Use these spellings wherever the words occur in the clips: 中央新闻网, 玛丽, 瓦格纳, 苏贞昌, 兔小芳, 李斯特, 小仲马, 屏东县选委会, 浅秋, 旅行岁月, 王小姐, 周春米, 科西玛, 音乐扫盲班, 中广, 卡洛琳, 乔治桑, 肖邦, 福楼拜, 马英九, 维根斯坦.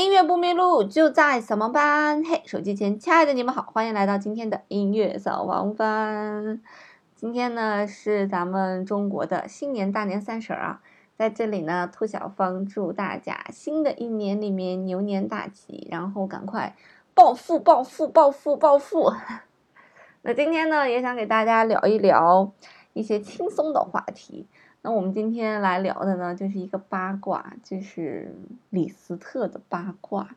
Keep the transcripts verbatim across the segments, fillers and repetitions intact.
音乐不迷路，就在扫盲班。嘿、hey, ，手机前亲爱的你们好，欢迎来到今天的音乐扫盲班。今天呢是咱们中国的新年大年三十啊，在这里呢，兔小芳祝大家新的一年里面牛年大吉，然后赶快暴富暴富暴富暴富。那今天呢，也想给大家聊一聊一些轻松的话题。那我们今天来聊的呢，就是一个八卦，就是李斯特的八卦，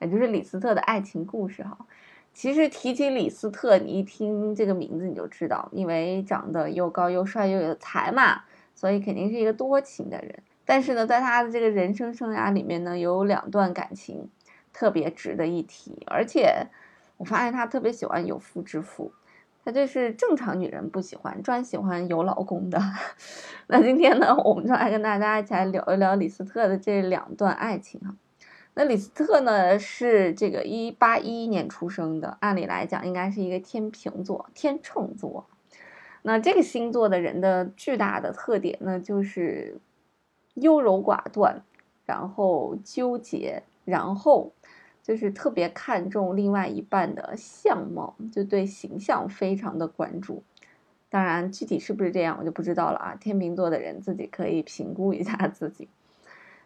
也就是李斯特的爱情故事哈。其实提起李斯特，你一听这个名字你就知道，因为长得又高又帅又有才嘛，所以肯定是一个多情的人。但是呢，在他的这个人生生涯里面呢，有两段感情特别值得一提，而且我发现他特别喜欢有夫之妇。她就是正常女人不喜欢，专喜欢有老公的。那今天呢，我们就来跟大家一起来聊一聊李斯特的这两段爱情啊。那李斯特呢是这个一八一一年出生的，按理来讲应该是一个天平座、天秤座。那这个星座的人的巨大的特点呢，就是优柔寡断，然后纠结，然后就是特别看重另外一半的相貌，就对形象非常的关注。当然具体是不是这样我就不知道了啊，天秤座的人自己可以评估一下自己。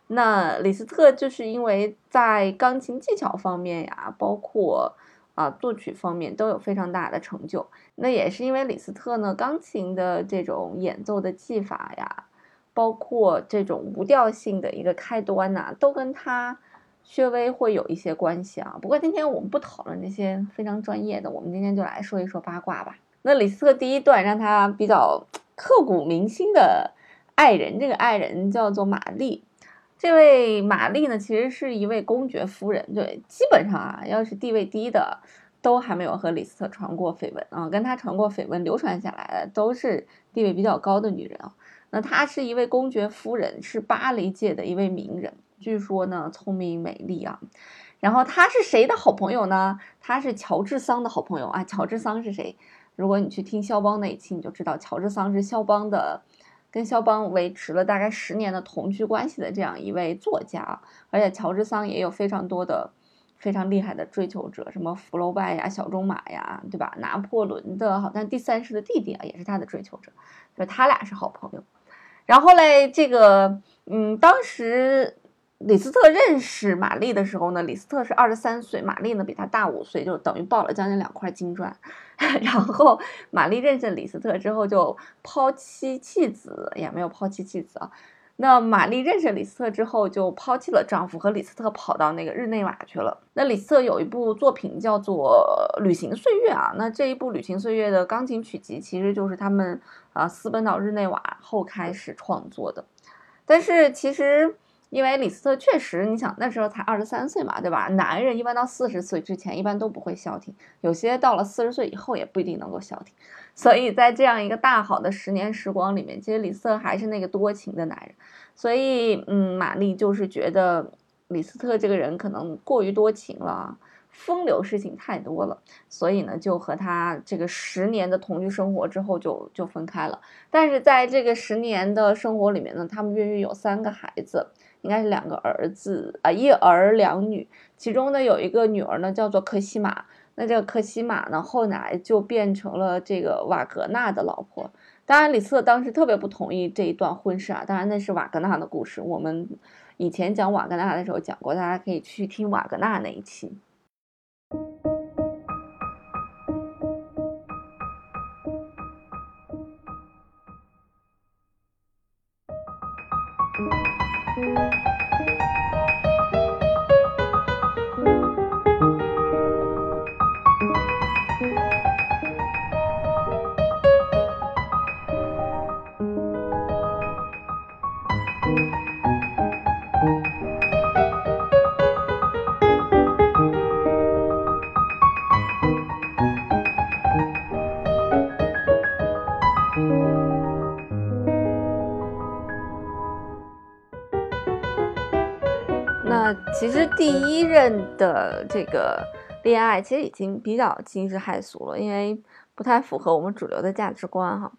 那李斯特就是因为在钢琴技巧方面呀，包括啊作曲方面都有非常大的成就。那也是因为李斯特呢，钢琴的这种演奏的技法呀，包括这种无调性的一个开端呐、啊，都跟他稍微会有一些关系啊，不过今天我们不讨论这些非常专业的，我们今天就来说一说八卦吧。那李斯特第一段让他比较刻骨铭心的爱人，这个爱人叫做玛丽。这位玛丽呢，其实是一位公爵夫人，对，基本上啊，要是地位低的都还没有和李斯特传过绯闻啊，跟他传过绯闻流传下来的都是地位比较高的女人啊。那她是一位公爵夫人，是巴黎界的一位名人。据说呢，聪明美丽啊，然后他是谁的好朋友呢？他是乔治桑的好朋友啊。乔治桑是谁？如果你去听肖邦那一期，你就知道乔治桑是肖邦的，跟肖邦维持了大概十年的同居关系的这样一位作家。而且乔治桑也有非常多的非常厉害的追求者，什么福楼拜呀、小仲马呀，对吧？拿破仑的好像第三世的弟弟啊，也是他的追求者，就他俩是好朋友。然后嘞，这个嗯，当时李斯特认识玛丽的时候呢，李斯特是二十三岁，玛丽呢比他大五岁，就等于抱了将近两块金砖。然后玛丽认识李斯特之后就抛妻弃子，也没有抛妻弃子啊。那玛丽认识李斯特之后就抛弃了丈夫，和李斯特跑到那个日内瓦去了。那李斯特有一部作品叫做《旅行岁月》啊，那这一部《旅行岁月》的钢琴曲集其实就是他们啊私奔到日内瓦后开始创作的。但是其实因为李斯特确实，你想那时候才二十三岁嘛，对吧？男人一般到四十岁之前一般都不会消停，有些到了四十岁以后也不一定能够消停。所以在这样一个大好的十年时光里面，其实李斯特还是那个多情的男人。所以，嗯，玛丽就是觉得李斯特这个人可能过于多情了，风流事情太多了，所以呢，就和他这个十年的同居生活之后就就分开了。但是在这个十年的生活里面呢，他们孕育有三个孩子。应该是两个儿子啊，一儿两女，其中呢有一个女儿呢叫做科西玛。那这个科西玛呢后来就变成了这个瓦格纳的老婆。当然李斯特当时特别不同意这一段婚事啊，当然那是瓦格纳的故事，我们以前讲瓦格纳的时候讲过，大家可以去听瓦格纳那一期。其实第一任的这个恋爱其实已经比较惊世骇俗了，因为不太符合我们主流的价值观哈。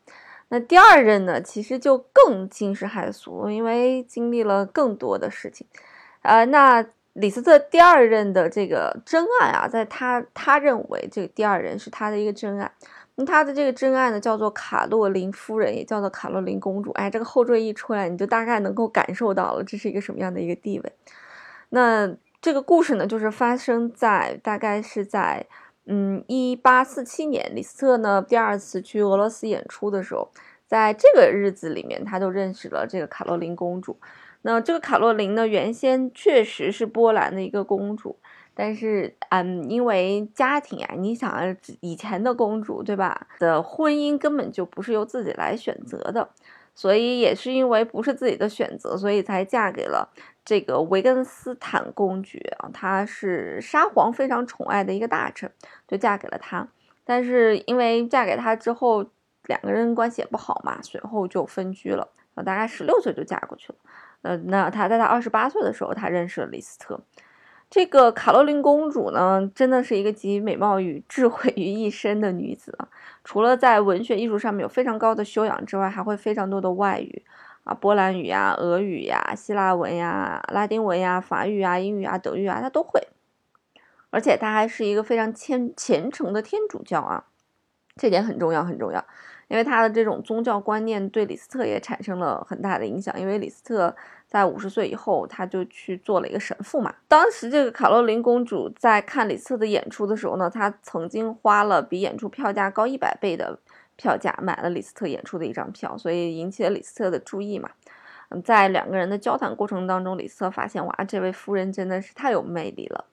那第二任呢，其实就更惊世骇俗，因为经历了更多的事情。呃，那李斯特第二任的这个真爱啊，在他他认为这个第二任是他的一个真爱。那他的这个真爱呢，叫做卡洛琳夫人，也叫做卡洛琳公主。哎，这个后缀一出来，你就大概能够感受到了这是一个什么样的一个地位。那这个故事呢，就是发生在大概是在嗯一八四七年，李斯特呢第二次去俄罗斯演出的时候，在这个日子里面，他就认识了这个卡洛琳公主。那这个卡洛琳呢，原先确实是波兰的一个公主。但是，嗯，因为家庭啊，你想啊，以前的公主对吧的婚姻根本就不是由自己来选择的，所以也是因为不是自己的选择，所以才嫁给了这个维根斯坦公爵啊，他是沙皇非常宠爱的一个大臣，就嫁给了他。但是因为嫁给他之后，两个人关系也不好嘛，随后就分居了。啊，大概十六岁就嫁过去了。呃，那他在他二十八岁的时候，他认识了李斯特。这个卡洛琳公主呢，真的是一个集美貌与智慧于一身的女子啊。除了在文学艺术上面有非常高的修养之外，还会非常多的外语啊，波兰语呀、俄语呀、希腊文呀、拉丁文呀、法语啊、英语啊、德语啊，她都会。而且她还是一个非常虔虔诚的天主教啊，这点很重要很重要，因为她的这种宗教观念对李斯特也产生了很大的影响，因为李斯特在五十岁以后，他就去做了一个神父嘛。当时这个卡洛琳公主在看李斯特的演出的时候呢，她曾经花了比演出票价高一百倍的票价买了李斯特演出的一张票，所以引起了李斯特的注意嘛。嗯，在两个人的交谈过程当中，李斯特发现哇，这位夫人真的是太有魅力了，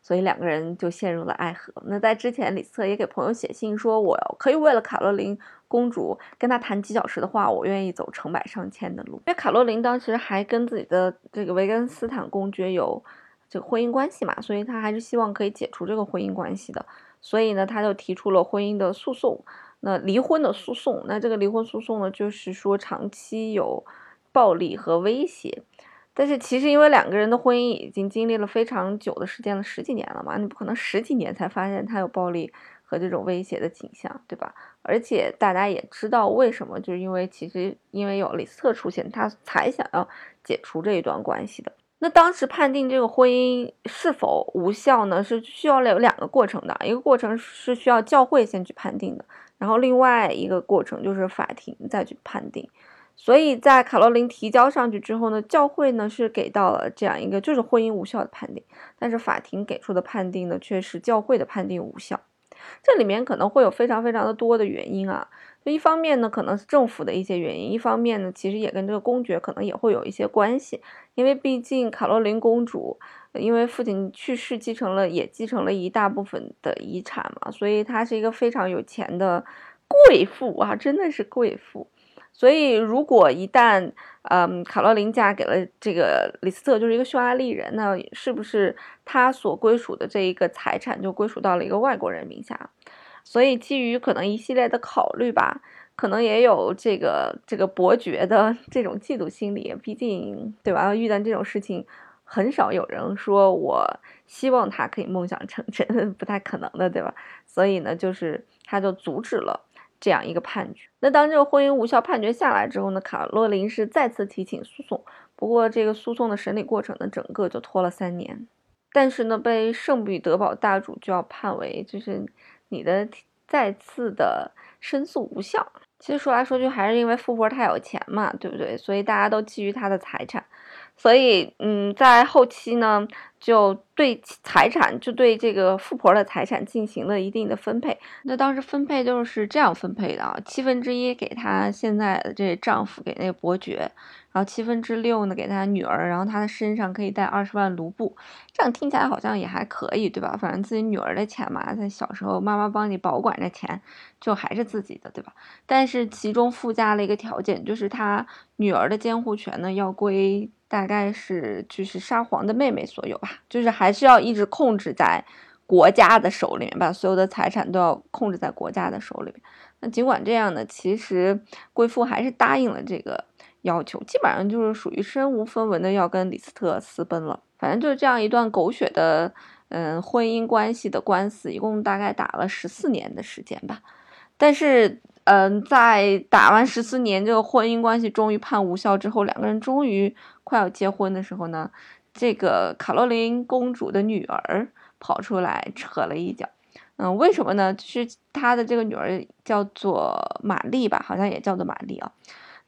所以两个人就陷入了爱河。那在之前，李斯特也给朋友写信说，我可以为了卡洛琳公主跟她谈几小时的话，我愿意走成百上千的路。因为卡洛琳当时还跟自己的这个维根斯坦公爵有这个婚姻关系嘛，所以她还是希望可以解除这个婚姻关系的。所以呢，她就提出了婚姻的诉讼，那离婚的诉讼。那这个离婚诉讼呢，就是说长期有暴力和威胁。但是其实因为两个人的婚姻已经经历了非常久的时间了，十几年了嘛，你不可能十几年才发现她有暴力和这种威胁的倾向，对吧？而且大家也知道为什么，就是因为其实因为有李斯特出现，他才想要解除这一段关系的。那当时判定这个婚姻是否无效呢，是需要有两个过程的，一个过程是需要教会先去判定的，然后另外一个过程就是法庭再去判定。所以在卡洛琳提交上去之后呢，教会呢是给到了这样一个就是婚姻无效的判定，但是法庭给出的判定呢却是教会的判定无效。这里面可能会有非常非常的多的原因啊，就一方面呢可能是政府的一些原因，一方面呢其实也跟这个公爵可能也会有一些关系，因为毕竟卡洛琳公主因为父亲去世继承了也继承了一大部分的遗产嘛，所以她是一个非常有钱的贵妇啊，真的是贵妇。所以如果一旦嗯卡洛琳嫁给了这个李斯特，就是一个匈牙利人，那是不是他所归属的这一个财产就归属到了一个外国人名下？所以基于可能一系列的考虑吧，可能也有这个这个伯爵的这种嫉妒心理，毕竟对吧，遇到这种事情很少有人说我希望他可以梦想成真，不太可能的，对吧？所以呢就是他就阻止了这样一个判决。那当这个婚姻无效判决下来之后呢，卡洛琳是再次提请诉讼，不过这个诉讼的审理过程呢，整个就拖了三年。但是呢，被圣彼得堡大主教判为就是你的再次的申诉无效。其实说来说去还是因为富婆太有钱嘛，对不对？所以大家都基于她的财产，所以嗯，在后期呢，就对财产就对这个富婆的财产进行了一定的分配。那当时分配就是这样分配的啊，七分之一给她现在的这丈夫给那个伯爵，然后七分之六呢给她女儿，然后她的身上可以带二十万卢布，这样听起来好像也还可以，对吧？反正自己女儿的钱嘛，在小时候妈妈帮你保管着钱，就还是自己的，对吧？但是其中附加了一个条件，就是她女儿的监护权呢要归大概是就是沙皇的妹妹所有吧，就是还是要一直控制在国家的手里面吧，所有的财产都要控制在国家的手里面。那尽管这样呢，其实贵妇还是答应了这个要求，基本上就是属于身无分文的要跟李斯特私奔了。反正就是这样一段狗血的嗯婚姻关系的官司，一共大概打了十四年的时间吧。但是嗯，在打完十四年这个婚姻关系终于判无效之后，两个人终于快要结婚的时候呢，这个卡洛琳公主的女儿跑出来扯了一脚。嗯，为什么呢？就是她的这个女儿叫做玛丽吧，好像也叫做玛丽啊。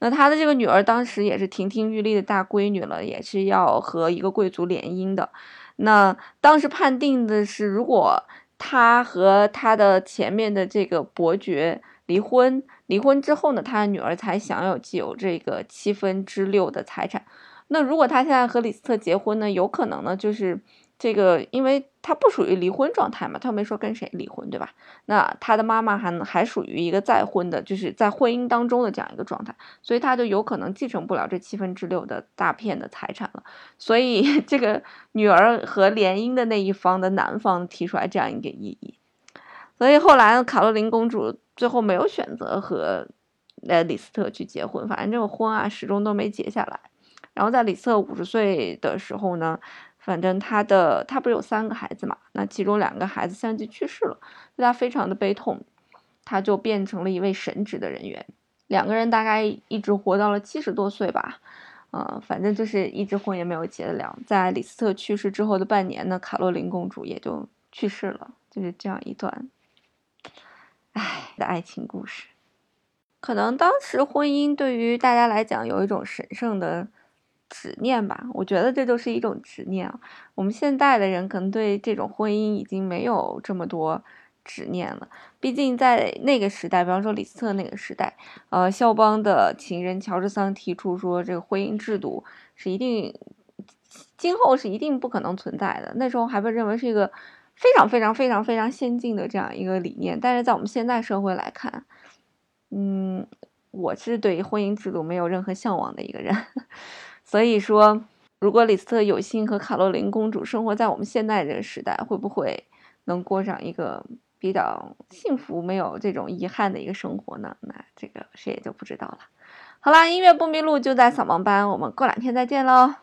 那她的这个女儿当时也是亭亭玉立的大闺女了，也是要和一个贵族联姻的。那当时判定的是，如果她和她的前面的这个伯爵离婚，离婚之后呢，她的女儿才享有有这个七分之六的财产。那如果她现在和李斯特结婚呢，有可能呢，就是这个，因为她不属于离婚状态嘛，她没说跟谁离婚，对吧？那她的妈妈还还属于一个再婚的，就是在婚姻当中的这样一个状态，所以她就有可能继承不了这七分之六的大片的财产了。所以这个女儿和联姻的那一方的男方提出来这样一个异议，所以后来卡洛琳公主最后没有选择和呃李斯特去结婚，反正这个婚啊始终都没结下来。然后在李斯特五十岁的时候呢，反正他的他不是有三个孩子嘛，那其中两个孩子相继去世了，对他非常的悲痛，他就变成了一位神职的人员。两个人大概一直活到了七十多岁吧，呃，反正就是一直婚也没有结得了。在李斯特去世之后的半年呢，卡洛琳公主也就去世了，就是这样一段，唉的爱情故事。可能当时婚姻对于大家来讲有一种神圣的执念吧，我觉得这就是一种执念啊。我们现代的人可能对这种婚姻已经没有这么多执念了，毕竟在那个时代，比方说李斯特那个时代，呃，肖邦的情人乔治桑提出说，这个婚姻制度是一定，今后是一定不可能存在的。那时候还被认为是一个非常非常非常非常先进的这样一个理念，但是在我们现代社会来看，嗯，我是对婚姻制度没有任何向往的一个人。所以说，如果李斯特有幸和卡洛琳公主生活在我们现在这个时代，会不会能过上一个比较幸福、没有这种遗憾的一个生活呢？那这个谁也就不知道了。好啦，音乐不迷路就在扫盲班，我们过两天再见喽。